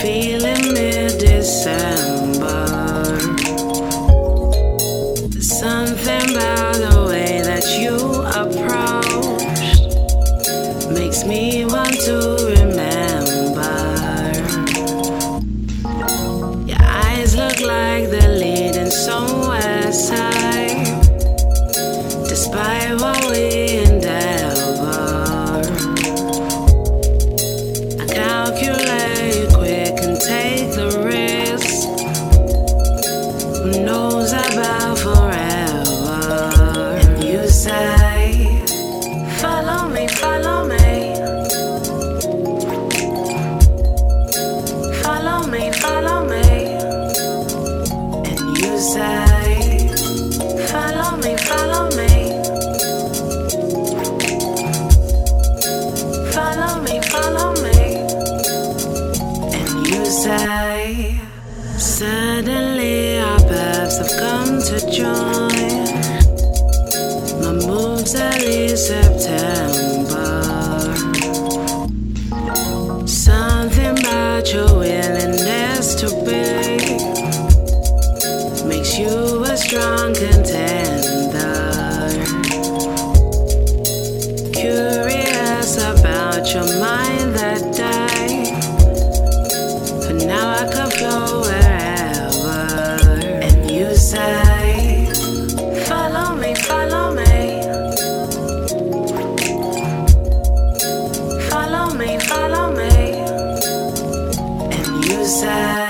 feeling mid-December. Something about the way that you approached makes me want to remember. Your eyes look like they're leading somewhere side, despite what we endeavor. I calculate quick and take the risk. Who knows about forever? And you say, follow me, follow me. Follow me, follow me. And you say, follow me, follow me. Suddenly our paths have come to join. My mood's early September. Something about your willingness to be makes you a strong contender. Curious about your mind that day, but now I can go wherever. And you say, follow me, follow me. Follow me, follow me. And you say,